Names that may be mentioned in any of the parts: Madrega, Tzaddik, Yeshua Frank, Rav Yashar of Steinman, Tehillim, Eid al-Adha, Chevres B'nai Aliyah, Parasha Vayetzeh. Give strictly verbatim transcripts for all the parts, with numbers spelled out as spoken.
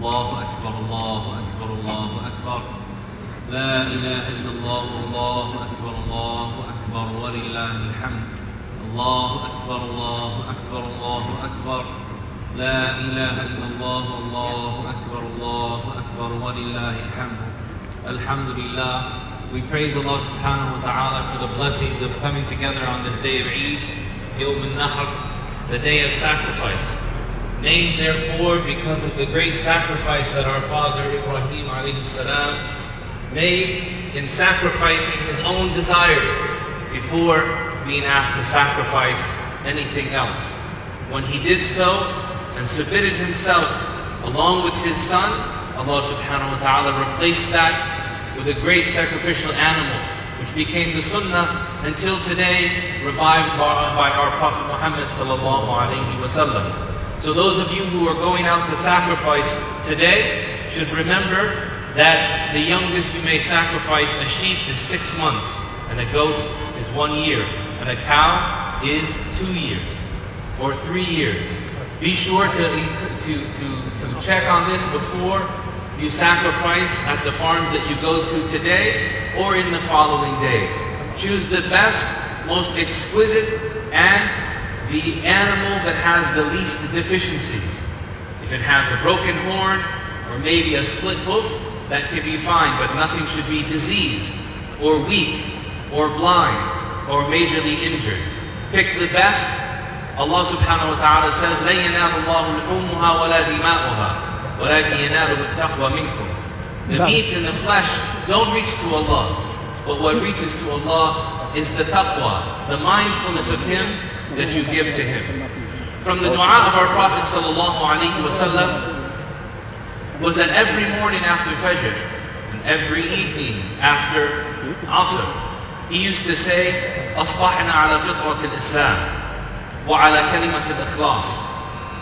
Allahu Akbar, Allahu Akbar, Allahu Akbar. La ilaha illallah, Allahu Akbar, Allahu Akbar, walillahil hamd. Allahu Akbar, Allahu Akbar, Allahu Akbar. La ilaha illallah, Allahu Akbar, Allahu Akbar, walillahil hamd. Alhamdulillah. We praise Allah subhanahu wa ta'ala for the blessings of coming together on this day of Eid, Yawm al-Nahr, the day of sacrifice. Named therefore because of the great sacrifice that our father Ibrahim alayhi salam made in sacrificing his own desires before being asked to sacrifice anything else. When he did so and submitted himself along with his son, Allah subhanahu wa ta'ala replaced that with a great sacrificial animal, which became the sunnah until today, revived by our Prophet Muhammad sallallahu alaihi wasallam. So those of you who are going out to sacrifice today should remember that the youngest you may sacrifice a sheep is six months, and a goat is one year, and a cow is two years or three years. Be sure to, to, to, to check on this before you sacrifice at the farms that you go to today or in the following days. Choose the best, most exquisite, and the animal that has the least deficiencies. If it has a broken horn or maybe a split hoof, that can be fine, but nothing should be diseased or weak or blind or majorly injured. Pick the best. Allah subhanahu wa ta'ala says, لَن يَنَالَ اللَّهُ لُحُومُهَا وَلَا دِمَاؤُهَا. The meat and the flesh don't reach to Allah, but what reaches to Allah is the taqwa, the mindfulness of Him that you give to Him. From the dua of our Prophet ﷺ was that every morning after Fajr and every evening after Asr, he used to say, أَصْبَحْنَا عَلَى فِطْرَةِ الْإِسْلَامِ وَعَلَى كَلِمَةِ الْإِخْلَاصِ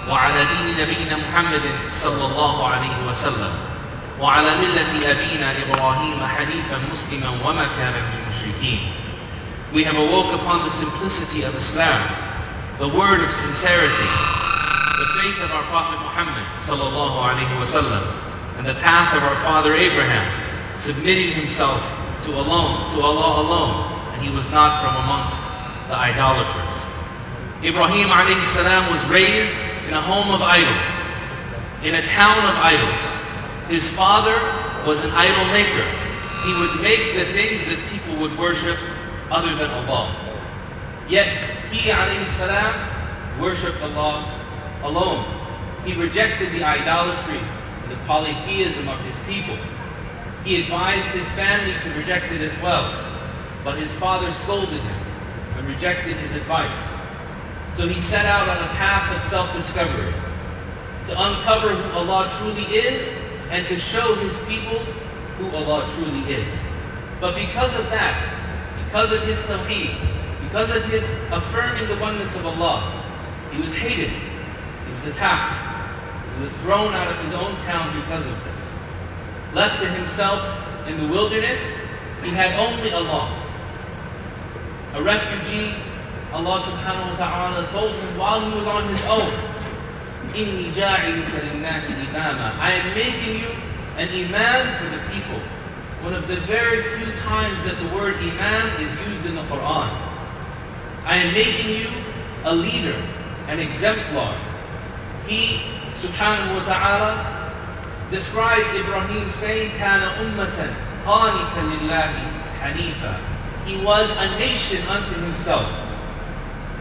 وعلى دين نبينا محمد صلى الله عليه وسلم وعلى ملة أبينا إبراهيم حنيفا مسلما وما كان من المشركين. We have awoke upon the simplicity of Islam, the word of sincerity, the faith of our Prophet Muhammad صلى الله عليه وسلم, and the path of our father Abraham, submitting himself to alone, to Allah alone, and he was not from amongst the idolaters. Ibrahim alayhi salam was raised in a home of idols, in a town of idols. His father was an idol maker. He would make the things that people would worship other than Allah. Yet he, alayhi salam, worshipped Allah alone. He rejected the idolatry and the polytheism of his people. He advised his family to reject it as well, but his father scolded him and rejected his advice. So he set out on a path of self-discovery to uncover who Allah truly is and to show His people who Allah truly is. But because of that, because of his tawheed, because of his affirming the oneness of Allah, he was hated, he was attacked, he was thrown out of his own town because of this. Left to himself in the wilderness, he had only Allah. A refugee, Allah subhanahu wa ta'ala told him while he was on his own, إِنِّي جَاعِلُكَ لِلنَّاسِ إِمَامًا. I am making you an imam for the people. One of the very few times that the word imam is used in the Quran. I am making you a leader, an exemplar. He subhanahu wa ta'ala described Ibrahim saying, كَانَ أُمَّةً قَانِتًا لِلَّهِ حَنِيفًا. He was a nation unto himself,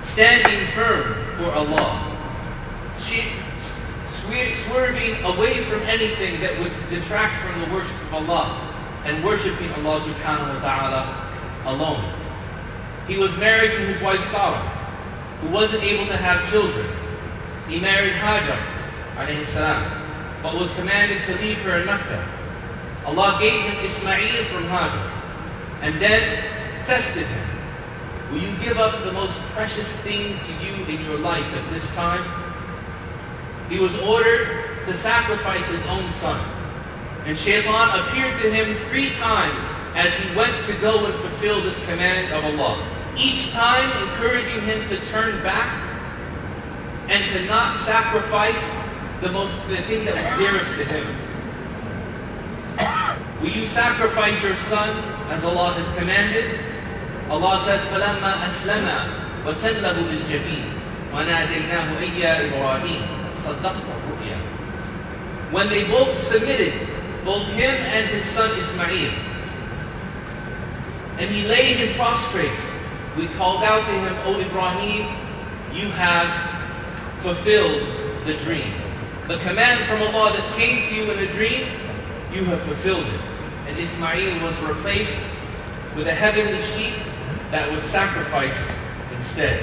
standing firm for Allah, she, swear, swerving away from anything that would detract from the worship of Allah and worshiping Allah subhanahu wa ta'ala alone. He was married to his wife Sarah, who wasn't able to have children. He married Hajar alayhi salam, but was commanded to leave her in Mecca. Allah gave him Ismail from Hajar and then tested him. Will you give up the most precious thing to you in your life at this time? He was ordered to sacrifice his own son. And Shaitan appeared to him three times as he went to go and fulfill this command of Allah, each time encouraging him to turn back and to not sacrifice the most the thing that was dearest to him. Will you sacrifice your son as Allah has commanded? Allah says, فَلَمَّا أَسْلَمَا وَتَلَّهُ لِلْجَبِينَ وَنَادَيْنَاهُ إِيَّا إِبْرَاهِيمَ صَدَّقْتَ الرُّؤْيَا. When they both submitted, both him and his son Ismail, and he lay him prostrate, we called out to him, O Ibrahim, you have fulfilled the dream. The command from Allah that came to you in a dream, you have fulfilled it. And Ismail was replaced with a heavenly sheep that was sacrificed instead.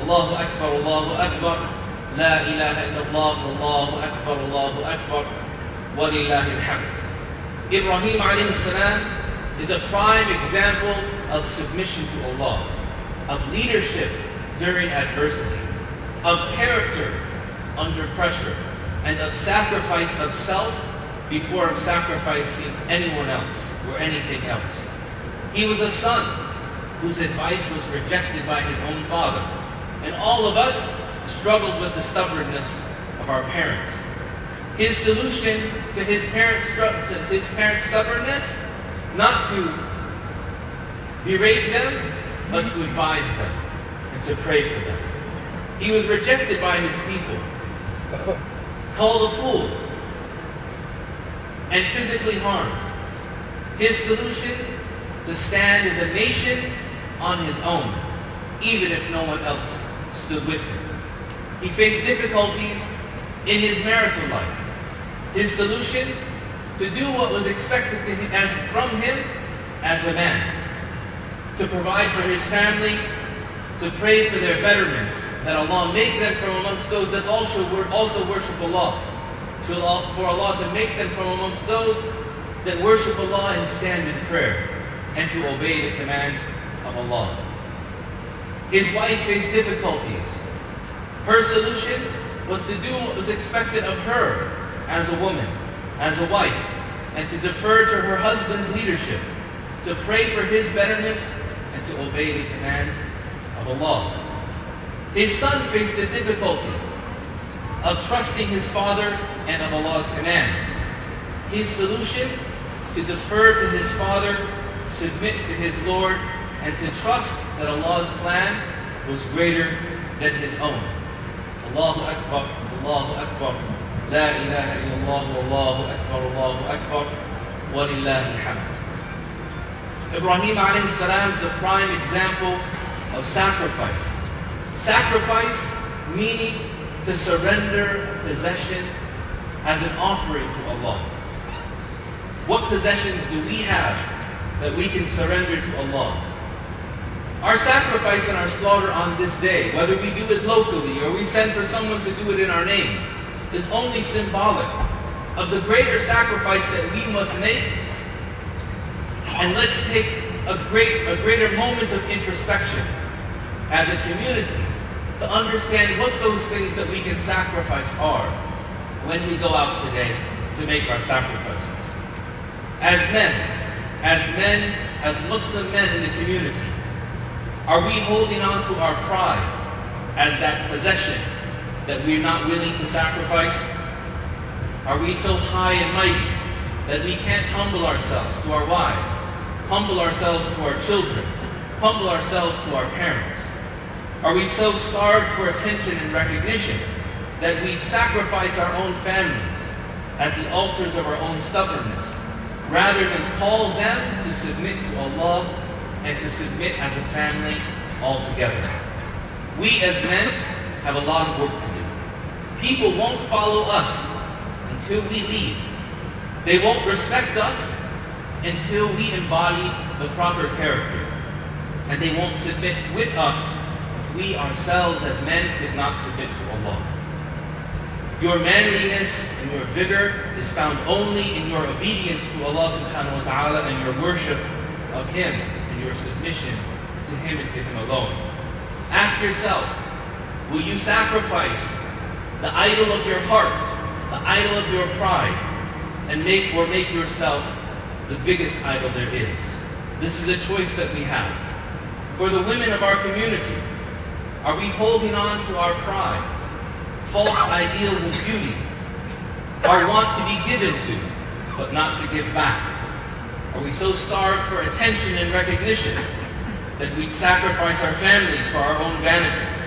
Allahu Akbar, Allahu Akbar, La ilaha illallah, Allahu Akbar, Allahu Akbar, wa lillahi alhamd. Ibrahim alayhi salam is a prime example of submission to Allah, of leadership during adversity, of character under pressure, and of sacrifice of self before sacrificing anyone else or anything else. He was a son whose advice was rejected by his own father. And all of us struggled with the stubbornness of our parents. His solution to his parents' to his parents' stubbornness, not to berate them, but to advise them and to pray for them. He was rejected by his people, called a fool, and physically harmed. His solution: to stand as a nation on his own, even if no one else stood with him. He faced difficulties in his marital life. His solution: to do what was expected to him, as from him as a man, to provide for his family, to pray for their betterment, that Allah make them from amongst those that also also worship Allah, to Allah, for Allah to make them from amongst those that worship Allah and stand in prayer, and to obey the command of Allah. His wife faced difficulties. Her solution was to do what was expected of her as a woman, as a wife, and to defer to her husband's leadership, to pray for his betterment, and to obey the command of Allah. His son faced the difficulty of trusting his father and of Allah's command. His solution: to defer to his father, submit to his Lord, and to trust that Allah's plan was greater than his own. Allahu Akbar, Allahu Akbar, La ilaha illallah, Allahu Akbar, Allahu Akbar, wa lillahi alhamd. Ibrahim alayhi salam is the prime example of sacrifice. Sacrifice meaning to surrender possession as an offering to Allah. What possessions do we have that we can surrender to Allah? Our sacrifice and our slaughter on this day, whether we do it locally or we send for someone to do it in our name, is only symbolic of the greater sacrifice that we must make. And let's take a, great, a greater moment of introspection as a community to understand what those things that we can sacrifice are when we go out today to make our sacrifices. As men, As men, as Muslim men in the community, are we holding on to our pride as that possession that we're not willing to sacrifice? Are we so high and mighty that we can't humble ourselves to our wives, humble ourselves to our children, humble ourselves to our parents? Are we so starved for attention and recognition that we'd sacrifice our own families at the altars of our own stubbornness, rather than call them to submit to Allah and to submit as a family altogether? We as men have a lot of work to do. People won't follow us until we lead. They won't respect us until we embody the proper character. And they won't submit with us if we ourselves as men did not submit to Allah. Your manliness and your vigor is found only in your obedience to Allah subhanahu wa ta'ala and your worship of Him and your submission to Him and to Him alone. Ask yourself, will you sacrifice the idol of your heart, the idol of your pride, and make or make yourself the biggest idol there is? This is a choice that we have. For the women of our community, are we holding on to our pride, false ideals of beauty, or want to be given to, but not to give back? Are we so starved for attention and recognition that we'd sacrifice our families for our own vanities?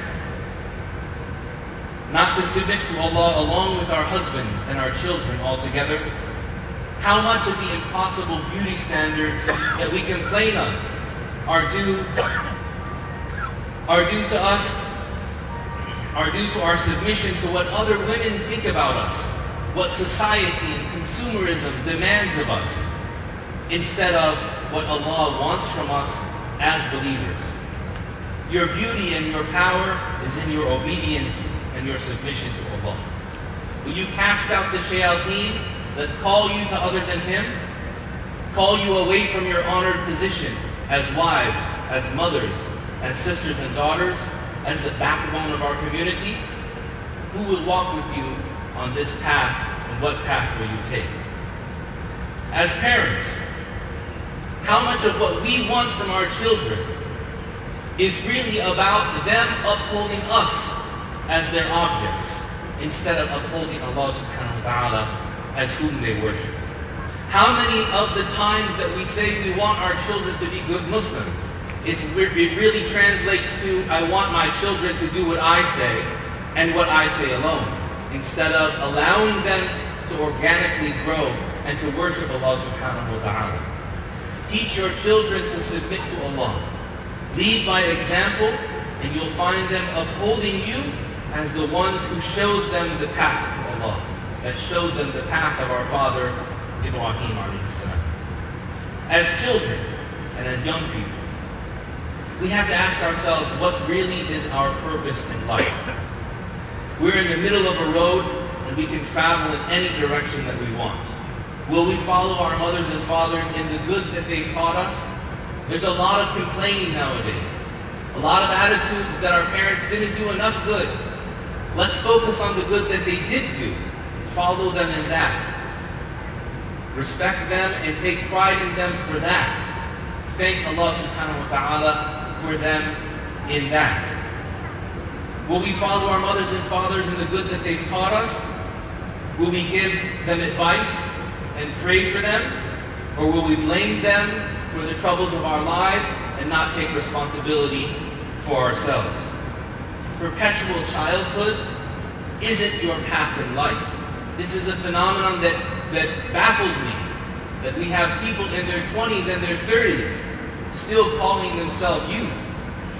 Not to submit to Allah along with our husbands and our children altogether? How much of the impossible beauty standards that we complain of are due, are due to us, are due to our submission to what other women think about us, what society and consumerism demands of us, instead of what Allah wants from us as believers? Your beauty and your power is in your obedience and your submission to Allah. Will you cast out the shayateen that call you to other than Him, call you away from your honored position as wives, as mothers, as sisters and daughters, as the backbone of our community? Who will walk with you on this path, and what path will you take? As parents, how much of what we want from our children is really about them upholding us as their objects, instead of upholding Allah subhanahu wa ta'ala as whom they worship? How many of the times that we say we want our children to be good Muslims, it's, it really translates to, I want my children to do what I say, and what I say alone, instead of allowing them to organically grow and to worship Allah subhanahu wa ta'ala. Teach your children to submit to Allah. Lead by example, and you'll find them upholding you as the ones who showed them the path to Allah, that showed them the path of our father, Ibrahim alayhi salam. As children, and as young people, we have to ask ourselves, what really is our purpose in life? We're in the middle of a road, and we can travel in any direction that we want. Will we follow our mothers and fathers in the good that they've taught us? There's a lot of complaining nowadays, a lot of attitudes that our parents didn't do enough good. Let's focus on the good that they did do, follow them in that. Respect them and take pride in them for that. Thank Allah subhanahu wa ta'ala for them in that. Will we follow our mothers and fathers in the good that they've taught us? Will we give them advice and pray for them? Or will we blame them for the troubles of our lives and not take responsibility for ourselves? Perpetual childhood isn't your path in life. This is a phenomenon that, that baffles me, that we have people in their twenties and their thirties still calling themselves youth,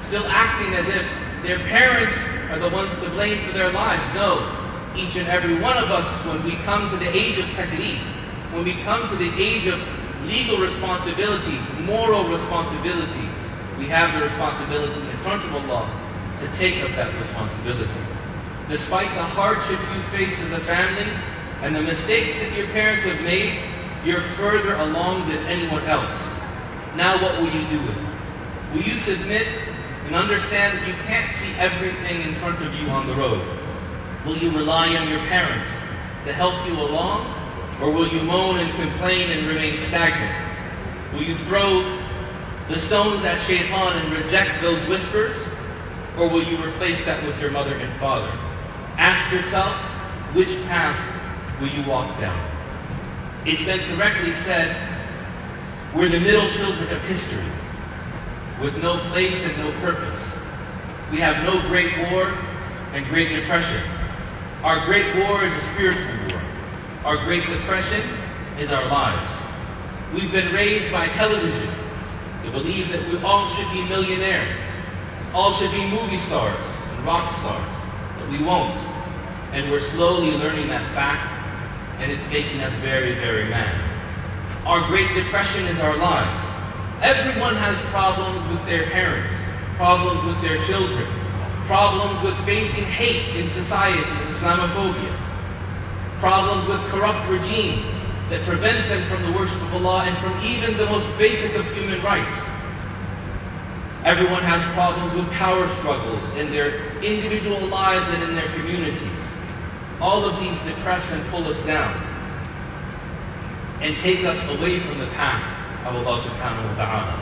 still acting as if their parents are the ones to blame for their lives. No, each and every one of us, when we come to the age of taklif, when we come to the age of legal responsibility, moral responsibility, we have the responsibility in front of Allah to take up that responsibility. Despite the hardships you faced as a family and the mistakes that your parents have made, you're further along than anyone else. Now what will you do with it? Will you submit and understand that you can't see everything in front of you on the road? Will you rely on your parents to help you along? Or will you moan and complain and remain stagnant? Will you throw the stones at shaitan and reject those whispers? Or will you replace that with your mother and father? Ask yourself, which path will you walk down? It's been correctly said, we're the middle children of history, with no place and no purpose. We have no great war and great depression. Our great war is a spiritual war. Our great depression is our lives. We've been raised by television to believe that we all should be millionaires, all should be movie stars and rock stars, but we won't. And we're slowly learning that fact, and it's making us very, very mad. Our great depression is our lives. Everyone has problems with their parents, problems with their children, problems with facing hate in society, Islamophobia. Problems with corrupt regimes that prevent them from the worship of Allah and from even the most basic of human rights. Everyone has problems with power struggles in their individual lives and in their communities. All of these depress and pull us down and take us away from the path of Allah subhanahu wa ta'ala.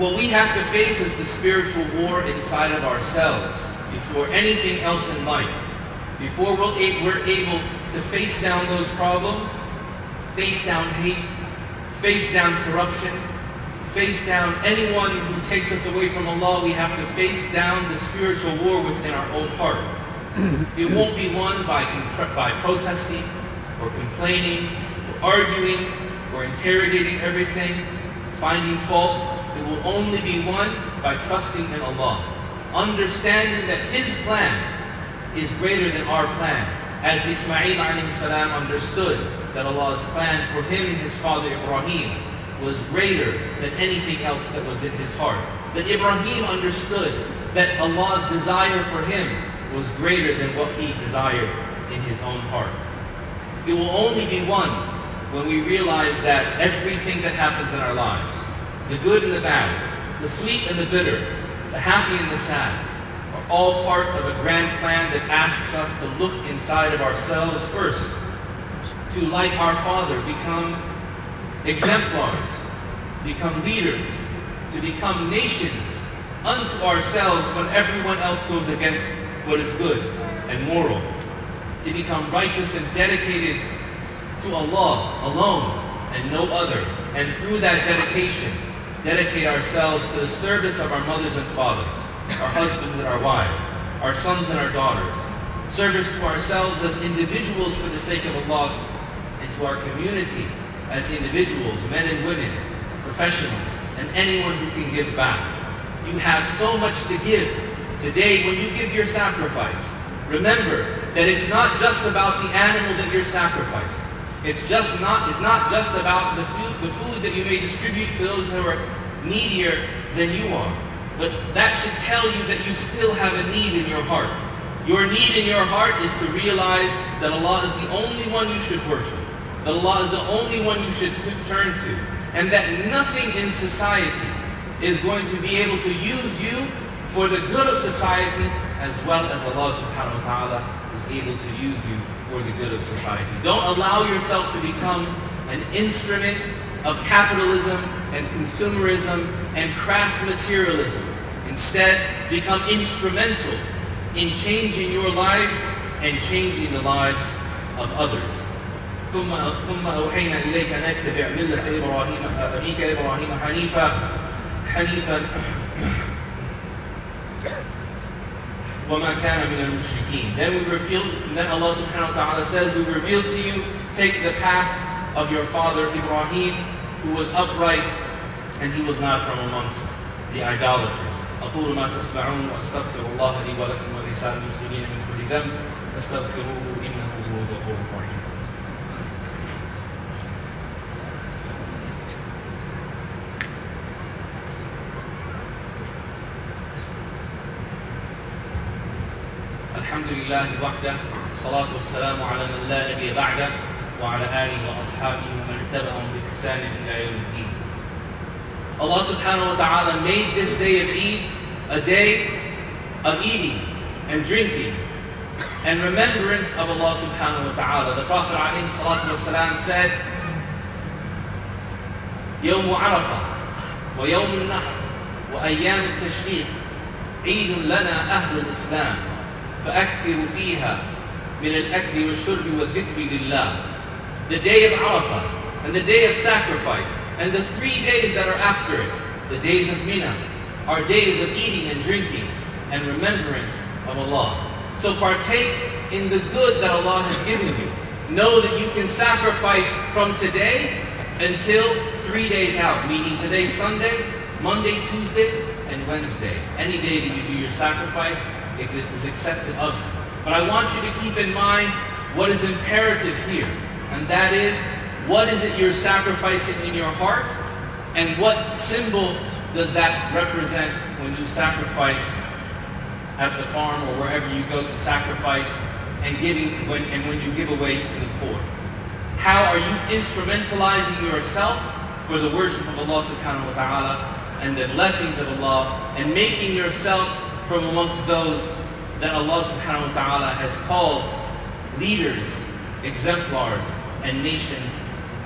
What we have to face is the spiritual war inside of ourselves before anything else in life. Before we're able to face down those problems, face down hate, face down corruption, face down anyone who takes us away from Allah, we have to face down the spiritual war within our own heart. It won't be won by, by protesting, or complaining, or arguing, or interrogating everything, finding fault. It will only be won by trusting in Allah, understanding that His plan is greater than our plan. As Ismail alayhi salam understood that Allah's plan for him and his father Ibrahim was greater than anything else that was in his heart. That Ibrahim understood that Allah's desire for him was greater than what he desired in his own heart. It will only be won when we realize that everything that happens in our lives, the good and the bad, the sweet and the bitter, the happy and the sad, are all part of a grand plan that asks us to look inside of ourselves first, to, like our Father, become exemplars, become leaders, to become nations unto ourselves when everyone else goes against what is good and moral, to become righteous and dedicated to Allah alone and no other, and through that dedication, dedicate ourselves to the service of our mothers and fathers, our husbands and our wives, our sons and our daughters, service to ourselves as individuals for the sake of Allah, and to our community as individuals, men and women, professionals, and anyone who can give back. You have so much to give. Today, when you give your sacrifice, remember that it's not just about the animal that you're sacrificing. It's just not, it's not just about the food, the food that you may distribute to those who are needier than you are. But that should tell you that you still have a need in your heart. Your need in your heart is to realize that Allah is the only one you should worship, that Allah is the only one you should turn to, and that nothing in society is going to be able to use you for the good of society, as well as Allah subhanahu wa ta'ala is able to use you for the good of society. Don't allow yourself to become an instrument of capitalism and consumerism and crass materialism. Instead, become instrumental in changing your lives and changing the lives of others. ثم ثم أوحينا إليك أن اتبع ملة إبراهيم أبيك إبراهيم حنيفا حنيفا وما كان من المشركين. Then we reveal, then Allah subhanahu wa ta'ala says, we reveal to you, take the path of your father Ibrahim, who was upright and he was not from amongst the idolaters. أقول ما تسمعون وأستغفر الله لي ولكم ولسائر المسلمين من كل ذنب فاستغفروه إنه هو الغفور الرحيم. الحمد لله وحده والصلاة والسلام على من لا نبي بعده وعلى آله وأصحابه ومن اتبعهم بإحسان إلى يوم الدين. Allah subhanahu wa ta'ala made this day of Eid a day of eating and drinking and remembrance of Allah subhanahu wa ta'ala. The Prophet alayhi salatu wasalam said, يوم عرفة ويوم النحر وأيام التشريق عيد لنا أهل الإسلام فأكثروا فيها من الأكل والشرب والذكر لله. The day of Arafah and the day of sacrifice, and the three days that are after it, the days of Mina, are days of eating and drinking and remembrance of Allah. So partake in the good that Allah has given you. Know that you can sacrifice from today until three days out, meaning today Sunday, Monday, Tuesday, and Wednesday. Any day that you do your sacrifice is accepted of you. But I want you to keep in mind what is imperative here, and that is, what is it you're sacrificing in your heart, and what symbol does that represent when you sacrifice at the farm or wherever you go to sacrifice, and giving when, and when you give away to the poor? How are you instrumentalizing yourself for the worship of Allah subhanahu wa ta'ala and the blessings of Allah, and making yourself from amongst those that Allah subhanahu wa ta'ala has called leaders, exemplars, and nations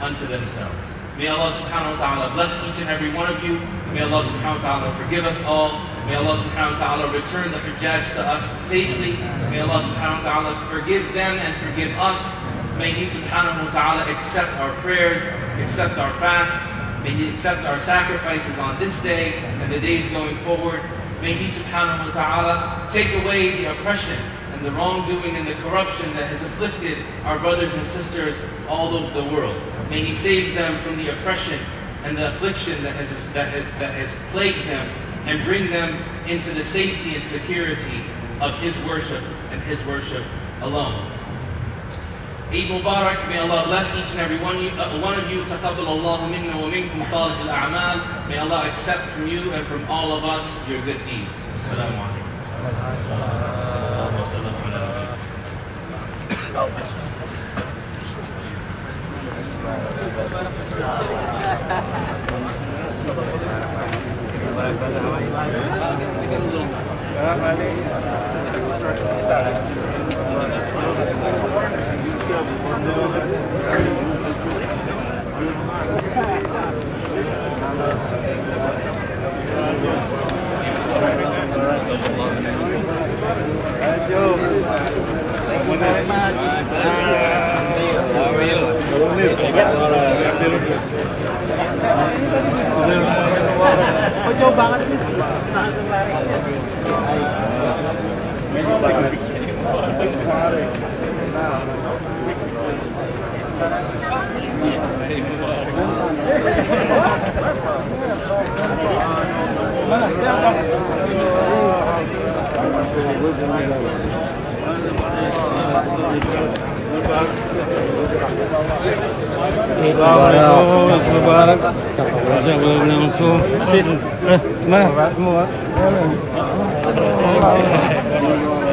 unto themselves? May Allah subhanahu wa ta'ala bless each and every one of you. May Allah subhanahu wa ta'ala forgive us all. May Allah subhanahu wa ta'ala return the Hujjaj to us safely. May Allah subhanahu wa ta'ala forgive them and forgive us. May He subhanahu wa ta'ala accept our prayers, accept our fasts. May He accept our sacrifices on this day and the days going forward. May He subhanahu wa ta'ala take away the oppression and the wrongdoing and the corruption that has afflicted our brothers and sisters all over the world. May He save them from the oppression and the affliction that has, that has, that has plagued them, and bring them into the safety and security of His worship and His worship alone. Eid Mubarak. May Allah bless each and every one, uh, one of you. Taqabbal Allahu minna wa minkum salih al-a'mal. May Allah accept from you and from all of us your good deeds. Assalamu alaikum. Sallallahu wa sallam ala Jauh banget sih. Terima kasih.